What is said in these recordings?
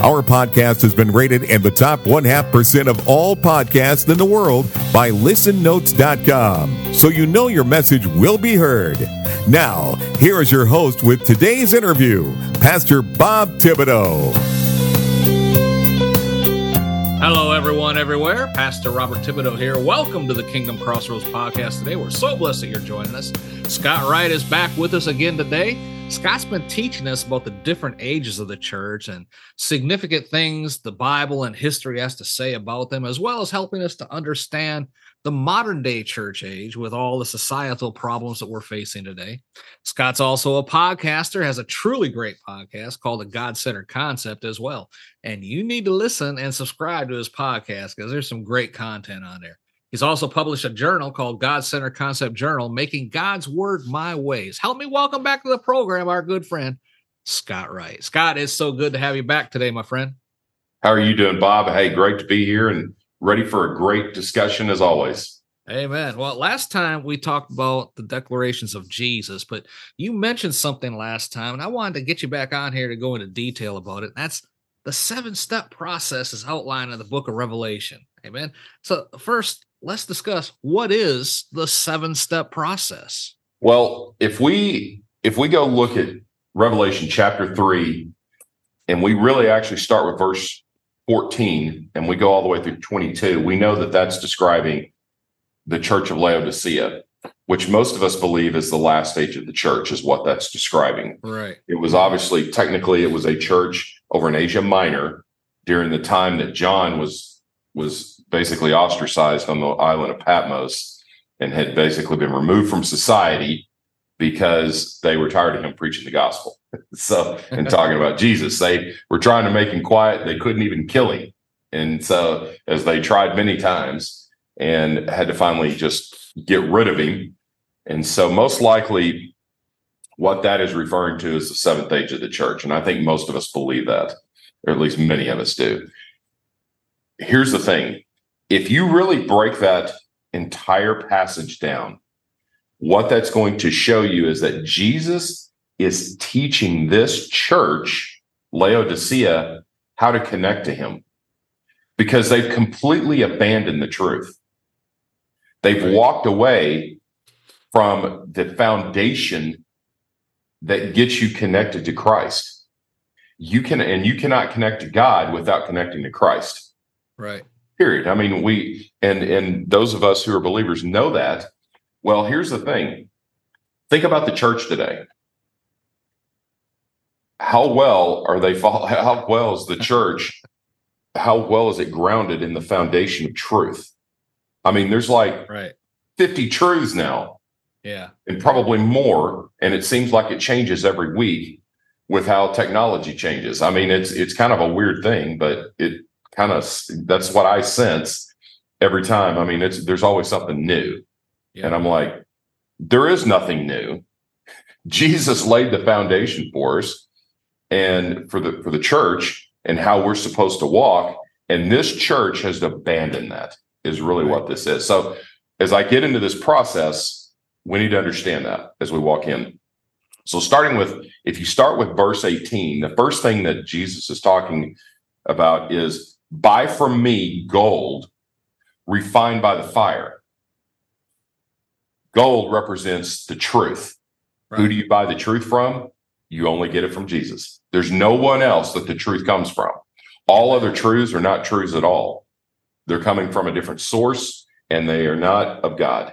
Our podcast has been rated in the top 0.5% of all podcasts in the world by ListenNotes.com, so you know your message will be heard. Now, here is your host with today's interview, Pastor Bob Thibodeau. Hello, everyone, everywhere. Pastor Robert Thibodeau here. Welcome to the Kingdom Crossroads Podcast today. We're so blessed that you're joining us. Scott Wright is back with us again today. Scott's been teaching us about the different ages of the church and significant things the Bible and history has to say about them, as well as helping us to understand the modern-day church age with all the societal problems that we're facing today. Scott's also a podcaster, has a truly great podcast called The God Centered Concept as well. And you need to listen and subscribe to his podcast because there's some great content on there. He's also published a journal called God Centered Concept Journal: Making God's Word My Ways. Help me welcome back to the program our good friend, Scott Wright. Scott, it's so good to have you back today, my friend. How are you doing, Bob? Hey, great to be here and ready for a great discussion as always. Amen. Well, last time we talked about the declarations of Jesus, but you mentioned something last time, and I wanted to get you back on here to go into detail about it. That's the 7-step process is outlined in the book of Revelation. Amen. So first, let's discuss what is the 7-step process. Well, if we go look at Revelation chapter 3, and we really actually start with verse 14, and we go all the way through 22, we know that that's describing the church of Laodicea, which most of us believe is the last stage of the church, is what that's describing. Right. It was obviously, technically, it was a church over in Asia Minor during the time that John was basically ostracized on the island of Patmos and had basically been removed from society because they were tired of him preaching the gospel. So, and talking about Jesus, they were trying to make him quiet. They couldn't even kill him. And so as they tried many times and had to finally just get rid of him. And so most likely what that is referring to is the 7th age of the church. And I think most of us believe that, or at least many of us do. Here's the thing. If you really break that entire passage down, what that's going to show you is that Jesus is teaching this church, Laodicea, how to connect to him, because they've completely abandoned the truth. They've walked away from the foundation that gets you connected to Christ. You cannot connect to God without connecting to Christ. Right. Period. I mean, and those of us who are believers know that. Well, here's the thing. Think about the church today. How well is it grounded in the foundation of truth? I mean, there's like 50 truths now. Yeah. And probably more. And it seems like it changes every week with how technology changes. I mean, it's kind of a weird thing, but that's what I sense every time. I mean, there's always something new. Yeah. And I'm like, there is nothing new. Jesus laid the foundation for us and for the church and how we're supposed to walk. And this church has abandoned that, is really what this is. So as I get into this process, we need to understand that as we walk in. So if you start with verse 18, the first thing that Jesus is talking about is, buy from me gold refined by the fire. Gold represents the truth. Right. Who do you buy the truth from? You only get it from Jesus. There's no one else that the truth comes from. All other truths are not truths at all. They're coming from a different source, and they are not of God.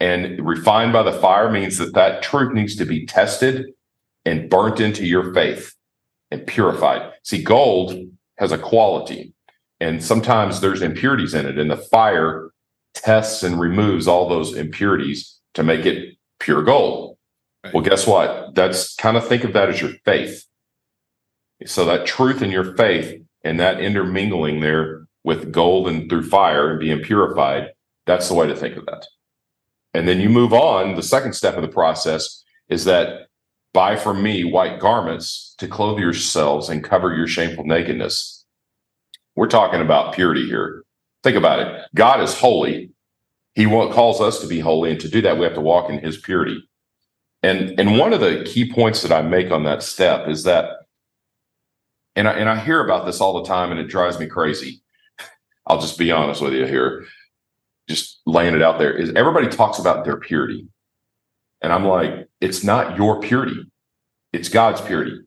And refined by the fire means that truth needs to be tested and burnt into your faith and purified. See, gold has a quality, and sometimes there's impurities in it, and the fire tests and removes all those impurities to make it pure gold. Right. Well, guess what? That's kind of, think of that as your faith. So that truth in your faith and that intermingling there with gold and through fire and being purified That's the way to think of that. And then you move on. The second step of the process is that buy from me white garments to clothe yourselves and cover your shameful nakedness. We're talking about purity here. Think about it. God is holy. He calls us to be holy, and to do that, we have to walk in his purity. And one of the key points that I make on that step is that, and I hear about this all the time, and it drives me crazy. I'll just be honest with you here, just laying it out there, is everybody talks about their purity. And I'm like, it's not your purity. It's God's purity.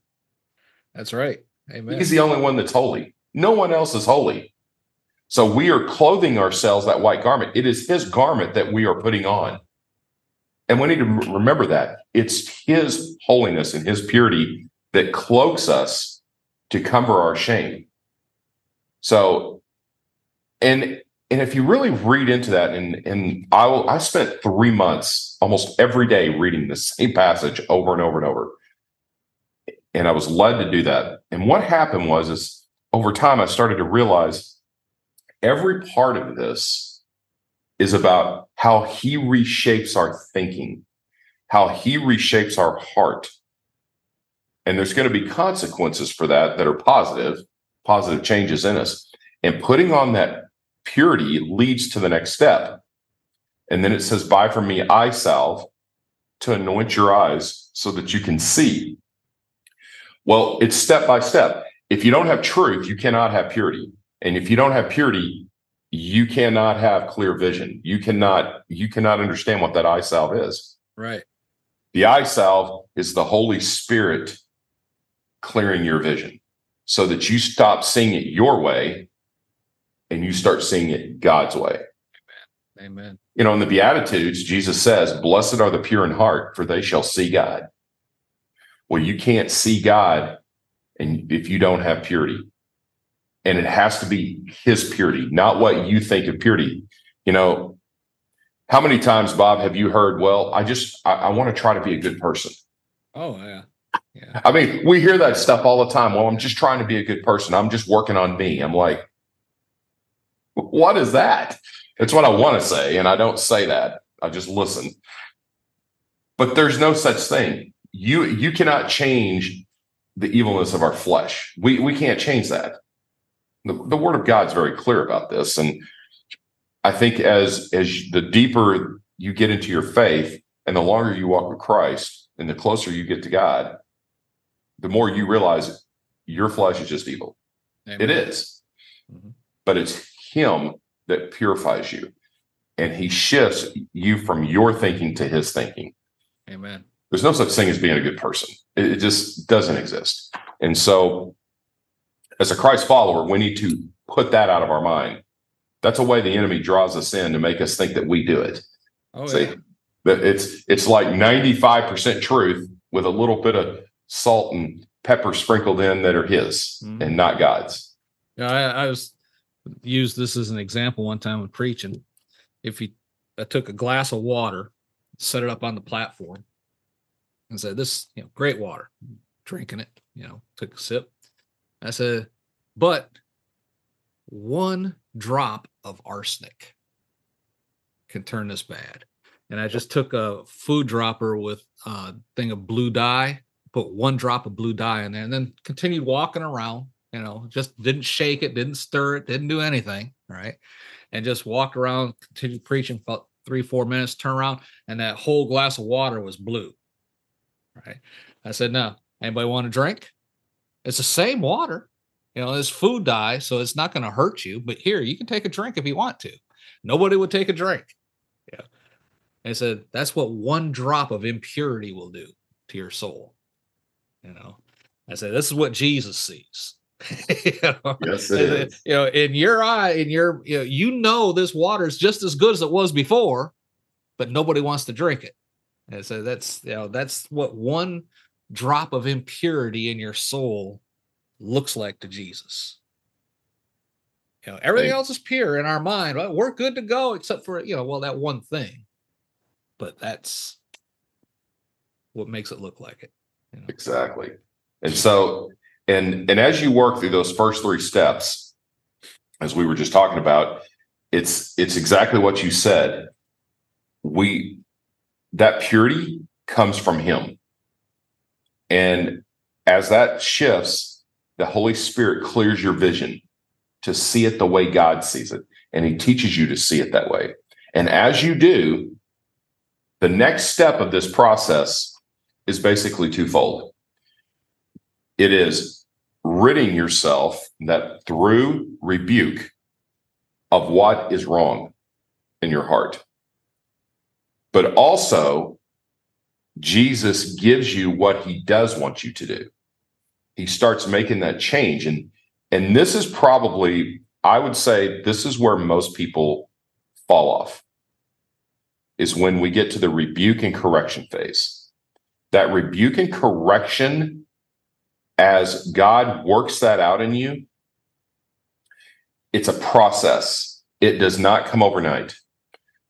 That's right. Amen. He's the only one that's holy. No one else is holy. So we are clothing ourselves that white garment. It is his garment that we are putting on. And we need to remember that. It's his holiness and his purity that cloaks us to cover our shame. So, and if you really read into that, I spent 3 months almost every day reading the same passage over and over and over. And I was led to do that. And what happened was, is over time, I started to realize every part of this is about how he reshapes our thinking, how he reshapes our heart. And there's going to be consequences for that that are positive changes in us. And putting on that purity leads to the next step. And then it says, buy from me eye salve to anoint your eyes so that you can see. Well, it's step by step. If you don't have truth, you cannot have purity. And if you don't have purity, you cannot have clear vision. You cannot understand what that eye salve is. Right. The eye salve is the Holy Spirit clearing your vision so that you stop seeing it your way and you start seeing it God's way. Amen. Amen. You know, in the Beatitudes, Jesus says, blessed are the pure in heart, for they shall see God. Well, you can't see God and if you don't have purity. And it has to be his purity, not what you think of purity. You know, how many times, Bob, have you heard, well, I want to try to be a good person. Oh, yeah. Yeah. I mean, we hear that stuff all the time. Well, I'm just trying to be a good person. I'm just working on me. I'm like, what is that? It's what I want to say, and I don't say that. I just listen. But there's no such thing. You cannot change the evilness of our flesh. We can't change that. The Word of God's very clear about this. And I think as the deeper you get into your faith and the longer you walk with Christ and the closer you get to God, the more you realize your flesh is just evil. Amen. It is. Mm-hmm. But it's him that purifies you. And he shifts you from your thinking to his thinking. Amen. There's no such thing as being a good person. It just doesn't exist. And so, as a Christ follower, we need to put that out of our mind. That's a way the enemy draws us in to make us think that we do it. Oh, see, yeah. It's like 95% truth with a little bit of salt and pepper sprinkled in that are his and not God's. Yeah, I was used this as an example one time when preaching. I took a glass of water, set it up on the platform, and said, "This, great water." Drinking it, took a sip. I said, but one drop of arsenic can turn this bad. And I just took a food dropper with a thing of blue dye, put one drop of blue dye in there, and then continued walking around, just didn't shake it, didn't stir it, didn't do anything, right? And just walked around, continued preaching for about 3-4 minutes, turn around, and that whole glass of water was blue, right? I said, no, anybody want a drink? It's the same water, it's food dye, so it's not going to hurt you. But here, you can take a drink if you want to. Nobody would take a drink. Yeah. And I said, that's what one drop of impurity will do to your soul. I said, this is what Jesus sees. Yes, it is. In your eye, this water is just as good as it was before, but nobody wants to drink it. And I said, that's what one drop of impurity in your soul looks like to Jesus. Everything else is pure in our mind. Well, we're good to go, except for, that one thing. But that's what makes it look like it. Exactly. And so, and as you work through those first 3 steps, as we were just talking about, It's exactly what you said. That purity comes from him. And as that shifts, the Holy Spirit clears your vision to see it the way God sees it. And he teaches you to see it that way. And as you do, the next step of this process is basically twofold. It is ridding yourself that through rebuke of what is wrong in your heart. But also, Jesus gives you what he does want you to do. He starts making that change. And this is probably, I would say, this is where most people fall off, is when we get to the rebuke and correction phase. That rebuke and correction, as God works that out in you, it's a process. It does not come overnight.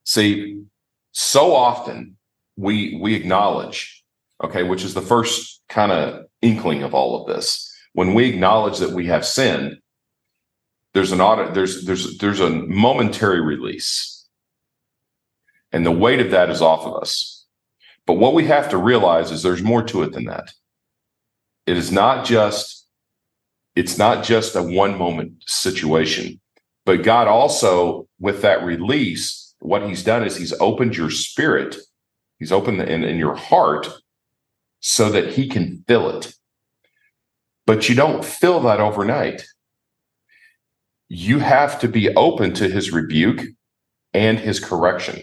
See, so often we acknowledge, okay, which is the first kind of inkling of all of this. When we acknowledge that we have sinned, there's a momentary release. And the weight of that is off of us. But what we have to realize is there's more to it than that. It's not just a one moment situation, but God also, with that release, what he's done is he's opened your spirit. He's opened in your heart so that he can fill it. But you don't fill that overnight. You have to be open to his rebuke and his correction.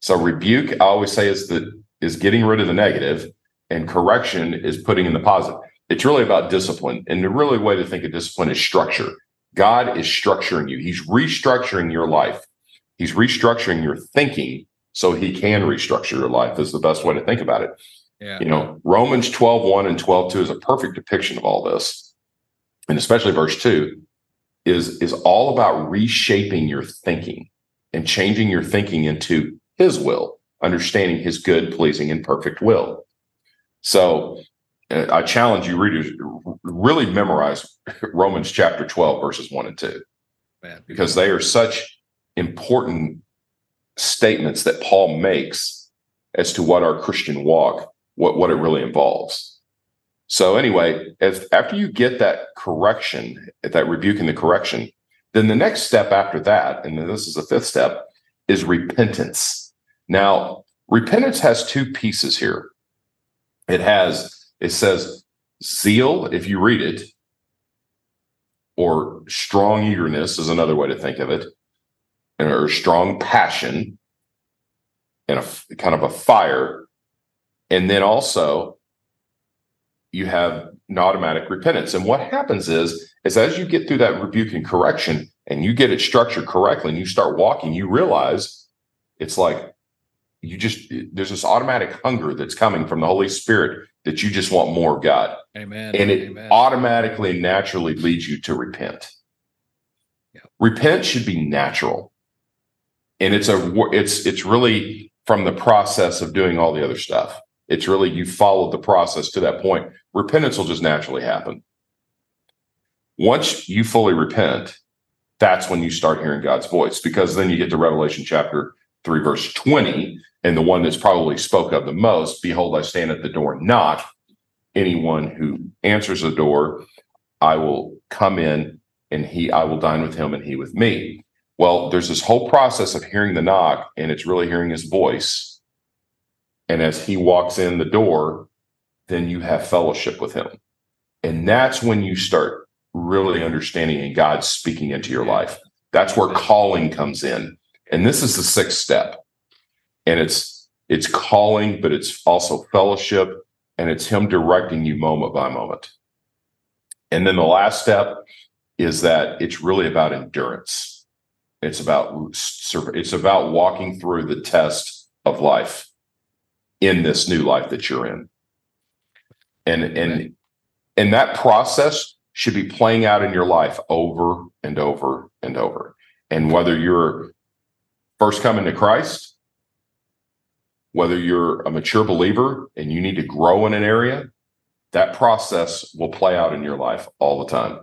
So rebuke, I always say, is getting rid of the negative, and correction is putting in the positive. It's really about discipline. And the really way to think of discipline is structure. God is structuring you. He's restructuring your life. He's restructuring your thinking so he can restructure your life is the best way to think about it. Yeah. You know, Romans 12:1 and 12:2 is a perfect depiction of all this. And especially verse 2 is all about reshaping your thinking and changing your thinking into his will, understanding his good, pleasing, and perfect will. So I challenge you readers, really memorize Romans chapter 12, verses 1 and 2, man, because they are such important statements that Paul makes as to what our Christian walk, what it really involves. So anyway, after you get that correction, that rebuke and the correction, then the next step after that, and this is the fifth step, is repentance. Now, repentance has two pieces here. It says zeal, if you read it, or strong eagerness is another way to think of it, or strong passion, and a kind of a fire. And then also you have an automatic repentance. And what happens is as you get through that rebuke and correction and you get it structured correctly and you start walking, you realize it's like, there's this automatic hunger that's coming from the Holy Spirit that you just want more of God. Amen. And it automatically and naturally leads you to repent. Yeah. Repent should be natural. And it's really from the process of doing all the other stuff. It's really, you follow the process to that point. Repentance will just naturally happen. Once you fully repent, that's when you start hearing God's voice, because then you get to Revelation chapter 3, verse 20, and the one that's probably spoke of the most, behold, I stand at the door and knock. Anyone who answers the door, I will come in, and I will dine with him and he with me. Well, there's this whole process of hearing the knock, and it's really hearing his voice. And as he walks in the door, then you have fellowship with him. And that's when you start really understanding and God speaking into your life. That's where calling comes in. And this is the sixth step. And it's calling, but it's also fellowship, and it's him directing you moment by moment. And then the last step is that it's really about endurance. It's about walking through the test of life in this new life that you're in. And that process should be playing out in your life over and over and over. And whether you're first coming to Christ, whether you're a mature believer and you need to grow in an area, that process will play out in your life all the time.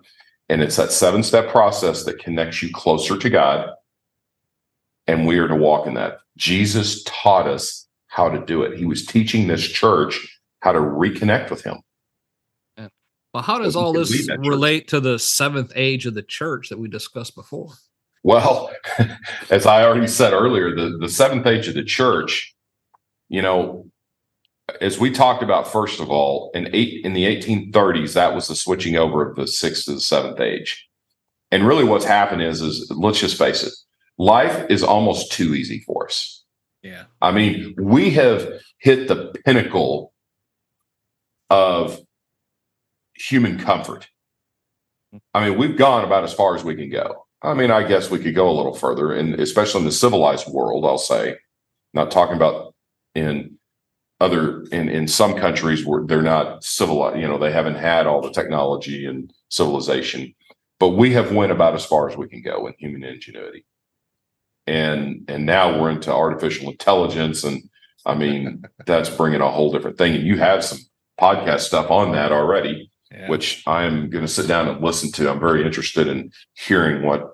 And it's that 7-step process that connects you closer to God and we are to walk in that. Jesus taught us how to do it. He was teaching this church how to reconnect with him. Yeah. Well, how does all this relate to the seventh age of the church that we discussed before? Well, as I already said earlier, the seventh age of the church, you know, as we talked about, first of all, in the 1830s, that was the switching over of the sixth to the seventh age. And really what's happened is let's just face it, life is almost too easy for us. Yeah. I mean, we have hit the pinnacle of human comfort. I mean, we've gone about as far as we can go. I mean, I guess we could go a little further, and especially in the civilized world, I'll say, not talking about in some countries where they're not civilized, you know, they haven't had all the technology and civilization, but we have went about as far as we can go in human ingenuity. And now we're into artificial intelligence. And I mean, that's bringing a whole different thing. And you have some podcast stuff on that already, yeah, which I'm going to sit down and listen to. I'm very interested in hearing what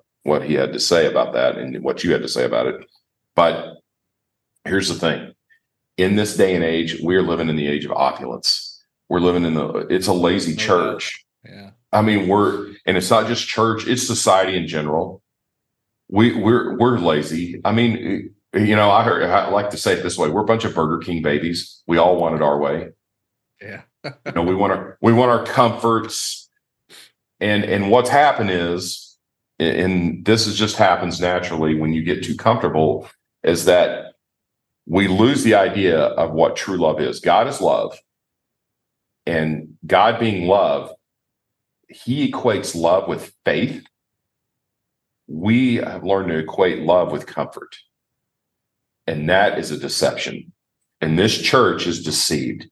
he had to say about that and what you had to say about it. But here's the thing. In this day and age, we're living in the age of opulence. We're living it's a lazy church. Yeah. I mean, and it's not just church, it's society in general. We're lazy. I mean, you know, I like to say it this way. We're a bunch of Burger King babies. We all want it our way. Yeah. You know, we want our comforts. And what's happened is, and this is just happens naturally when you get too comfortable, is that we lose the idea of what true love is. God is love. And God being love, he equates love with faith. We have learned to equate love with comfort. And that is a deception. And this church is deceived.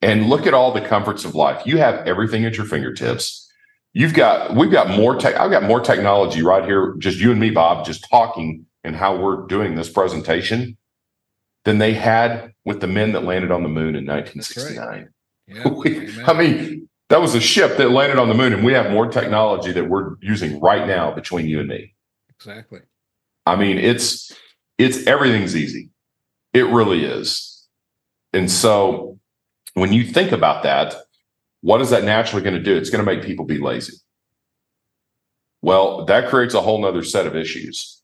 And look at all the comforts of life. You have everything at your fingertips. I've got more technology right here, just you and me, Bob, just talking and how we're doing this presentation, than they had with the men that landed on the moon in 1969. That's right. Yeah, I mean, that was a ship that landed on the moon, and we have more technology that we're using right now between you and me. Exactly. I mean, it's everything's easy. It really is. And so when you think about that, what is that naturally going to do? It's going to make people be lazy. Well, that creates a whole nother set of issues.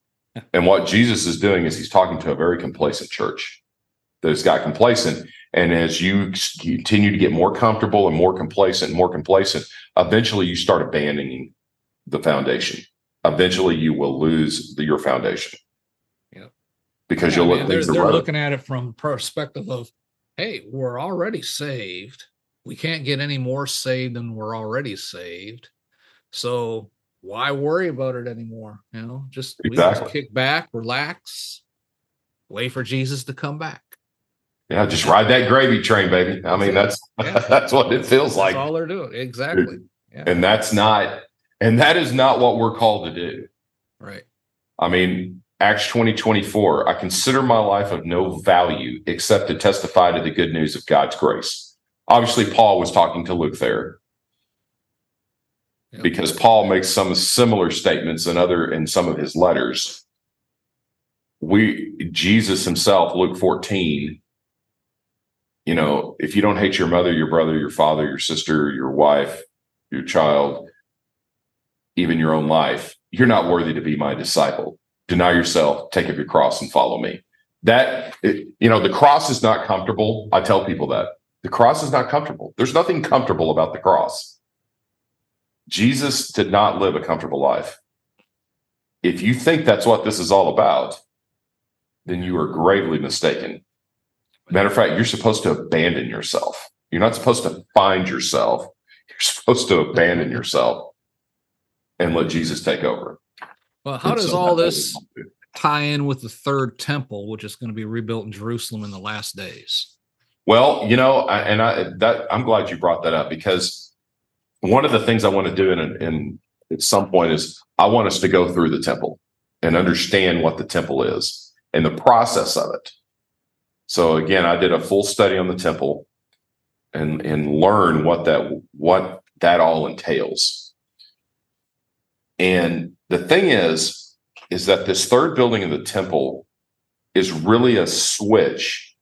And what Jesus is doing is he's talking to a very complacent church that has got complacent. And as you continue to get more comfortable and more complacent, eventually you start abandoning the foundation. Eventually you will lose your foundation. Yeah. Because they're looking at it from perspective of, hey, we're already saved. We can't get any more saved than we're already saved. So why worry about it anymore? You know, just kick back, relax, wait for Jesus to come back. Yeah, just ride that gravy train, baby. I mean, that's what it feels like. That's all they're doing. Exactly. Yeah. And that is not what we're called to do. Right. I mean, Acts 20:24, I consider my life of no value except to testify to the good news of God's grace. Obviously, Paul was talking to Luke there, because Paul makes some similar statements in some of his letters. Jesus himself, Luke 14, you know, if you don't hate your mother, your brother, your father, your sister, your wife, your child, even your own life, you're not worthy to be my disciple. Deny yourself, take up your cross and follow me. That, you know, the cross is not comfortable. I tell people that. The cross is not comfortable. There's nothing comfortable about the cross. Jesus did not live a comfortable life. If you think that's what this is all about, then you are gravely mistaken. Matter of fact, you're supposed to abandon yourself. You're not supposed to find yourself. You're supposed to abandon yourself and let Jesus take over. Well, how does all this tie in with the Third Temple, which is going to be rebuilt in Jerusalem in the last days? Well, you know, I'm glad you brought that up, because one of the things I want to do in at some point is I want us to go through the temple and understand what the temple is and the process of it. So again, I did a full study on the temple and learn what that all entails. And the thing is, is that this third building of the temple is really a switch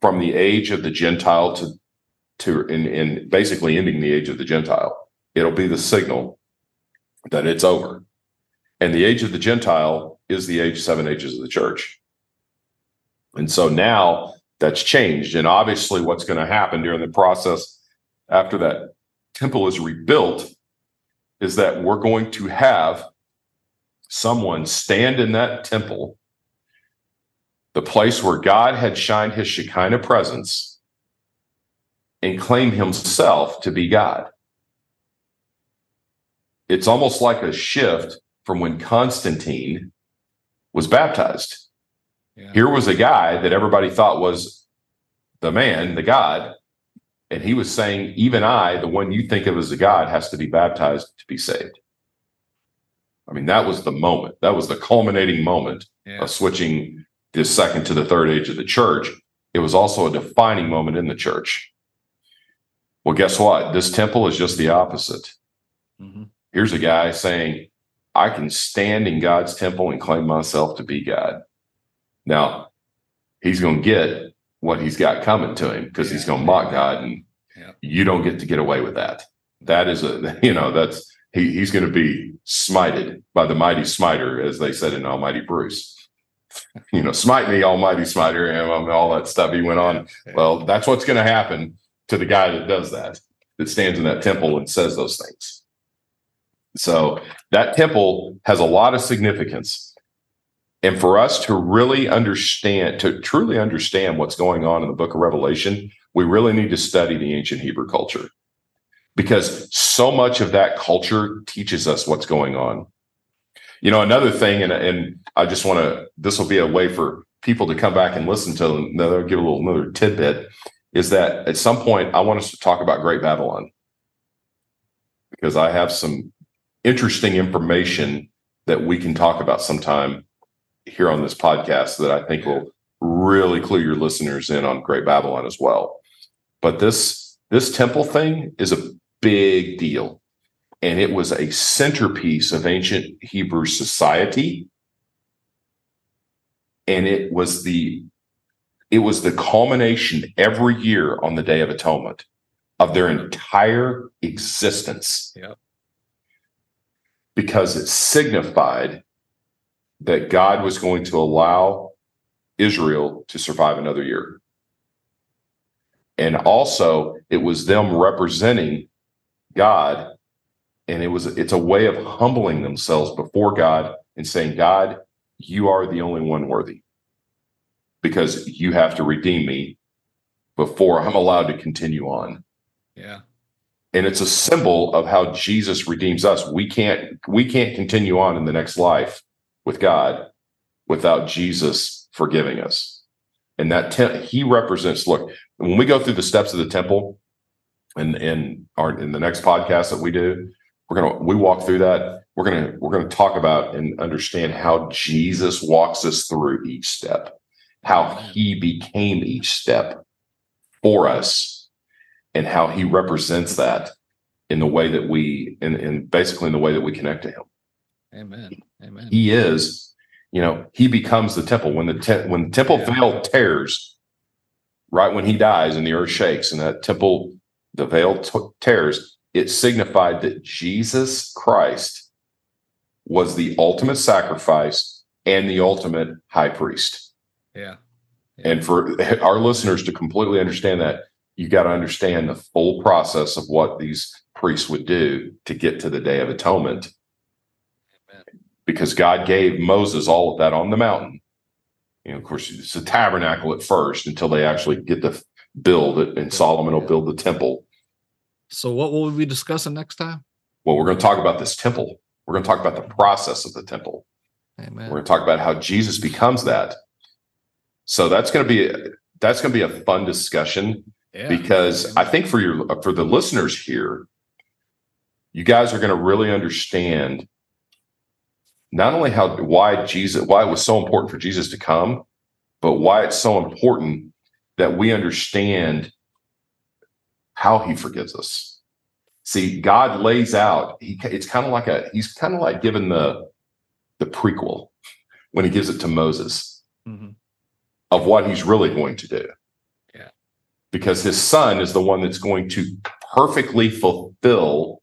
from the age of the Gentile to basically ending the age of the Gentile. It'll be the signal that it's over. And the age of the Gentile is the age 7 ages of the church. And so now that's changed. And obviously what's going to happen during the process after that temple is rebuilt is that we're going to have someone stand in that temple, the place where God had shined his Shekinah presence, and claim himself to be God. It's almost like a shift from when Constantine was baptized. Yeah. Here was a guy that everybody thought was the man, the God, and he was saying, even I, the one you think of as a God, has to be baptized to be saved. I mean, that was the moment. That was the culminating moment of switching the second to the third age of the church. It was also a defining moment in the church. Well, guess what? This temple is just the opposite. Mm-hmm. Here's a guy saying, I can stand in God's temple and claim myself to be God. Now, he's going to get what he's got coming to him because he's going to mock God, and you don't get to get away with that. That is a, you know, that's, he's going to be smited by the mighty smiter, as they said in Almighty Bruce. You know, smite me, Almighty Smiter, and all that stuff. He went on. Well, that's what's going to happen to the guy that does that, that stands in that temple and says those things. So that temple has a lot of significance. And for us to really understand, to truly understand what's going on in the book of Revelation, we really need to study the ancient Hebrew culture, because so much of that culture teaches us what's going on. You know, another thing, and I just want to, this will be a way for people to come back and listen to them, they'll give a little another tidbit, is that at some point I want us to talk about Great Babylon, because I have some interesting information that we can talk about sometime here on this podcast that I think will really clue your listeners in on Great Babylon as well. But this temple thing is a big deal. And it was a centerpiece of ancient Hebrew society. And it was the culmination every year on the Day of Atonement of their entire existence. Yeah. Because it signified that God was going to allow Israel to survive another year. And also, it was them representing God, and it's a way of humbling themselves before God and saying, God, you are the only one worthy, because you have to redeem me before I'm allowed to continue on. Yeah. And it's a symbol of how Jesus redeems us. We can't continue on in the next life with God without Jesus forgiving us. And that he represents, look, when we go through the steps of the temple in the next podcast that we do, we walk through that. We're going to talk about and understand how Jesus walks us through each step, how he became each step for us, and how he represents that in the way that basically in the way that we connect to him. Amen. He is, you know, he becomes the temple. When the temple veil tears, right when he dies and the earth shakes and that temple, the veil tears, it signified that Jesus Christ was the ultimate sacrifice and the ultimate high priest. Yeah. And for our listeners to completely understand that, you got to understand the full process of what these priests would do to get to the Day of Atonement. Because God gave Moses all of that on the mountain. You know, of course, it's a tabernacle at first until they actually get to build it, and Solomon will build the temple. So what will we be discussing next time? Well, we're going to talk about this temple. We're going to talk about the process of the temple. Amen. We're going to talk about how Jesus becomes that. So that's going to be a fun discussion, because I think for the listeners here, you guys are going to really understand not only why it was so important for Jesus to come, but why it's so important that we understand how he forgives us. See, God lays out, he's kind of like giving the the prequel when he gives it to Moses mm-hmm. of what he's really going to do. Yeah. Because his son is the one that's going to perfectly fulfill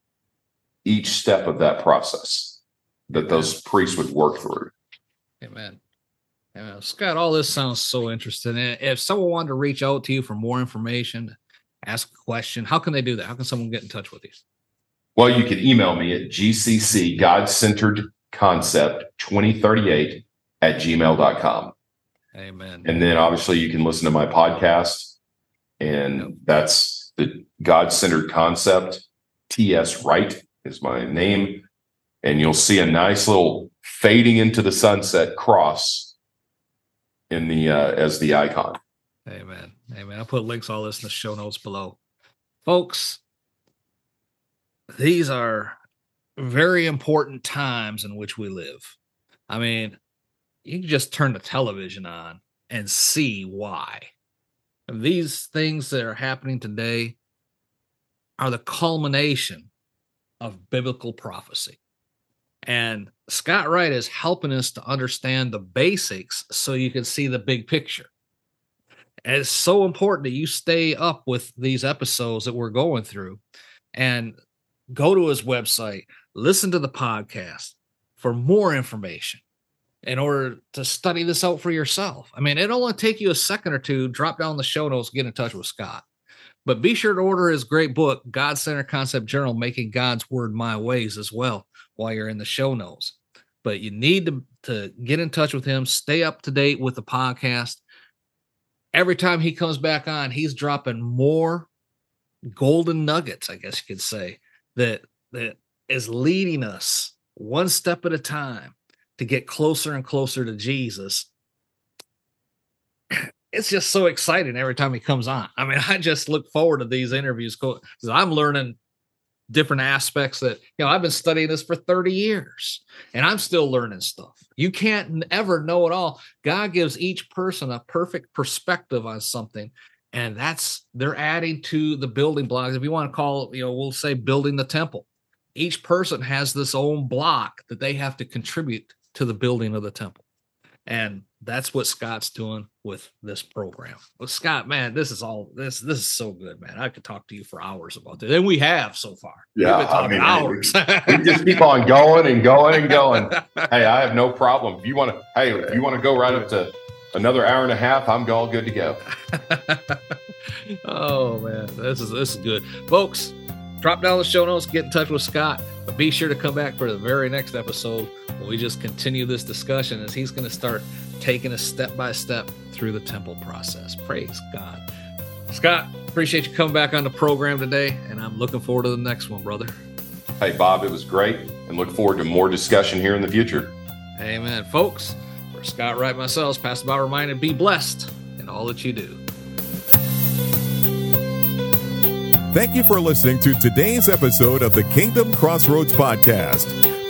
each step of that process that Amen. Those priests would work through. Amen. Amen. Scott, all this sounds so interesting. And if someone wanted to reach out to you for more information, ask a question, how can they do that? How can someone get in touch with you? Well, you can email me at GCC, God Centered Concept 2038 at gmail.com. Amen. And then obviously you can listen to my podcast, and that's the God Centered Concept. T.S. Wright is my name. And you'll see a nice little fading into the sunset cross in the as the icon. Amen. Amen. I'll put links all this in the show notes below. Folks, these are very important times in which we live. I mean, you can just turn the television on and see why. These things that are happening today are the culmination of biblical prophecy. And Scott Wright is helping us to understand the basics so you can see the big picture. And it's so important that you stay up with these episodes that we're going through, and go to his website, listen to the podcast for more information in order to study this out for yourself. I mean, it'll only take you a second or two, drop down the show notes, get in touch with Scott. But be sure to order his great book, God Centered Concept Journal, Making God's Word My Ways, as well, while you're in the show notes. But you need to get in touch with him, stay up to date with the podcast. Every time he comes back on, he's dropping more golden nuggets, I guess you could say, that is leading us one step at a time to get closer and closer to Jesus. It's just so exciting every time he comes on. I mean, I just look forward to these interviews because I'm learning different aspects that, you know, I've been studying this for 30 years and I'm still learning stuff. You can't ever know it all. God gives each person a perfect perspective on something. And that's, they're adding to the building blocks. If you want to call, you know, we'll say building the temple. Each person has this own block that they have to contribute to the building of the temple. And that's what Scott's doing with this program. Well, Scott, man, this is so good, man. I could talk to you for hours about this. And we have so far. Yeah, we've been talking hours. We just keep on going and going and going. Hey, I have no problem. If you want to go right up to another hour and a half, I'm all good to go. Oh, man, this is good. Folks, drop down the show notes, get in touch with Scott, but be sure to come back for the very next episode when we just continue this discussion as he's going to start taking us step by step through the temple process. Praise God. Scott, appreciate you coming back on the program today, and I'm looking forward to the next one, brother. Hey, Bob, it was great, and look forward to more discussion here in the future. Amen. Folks, for Scott Wright, myself, Pastor Bob, reminded, be blessed in all that you do. Thank you for listening to today's episode of the Kingdom Crossroads Podcast.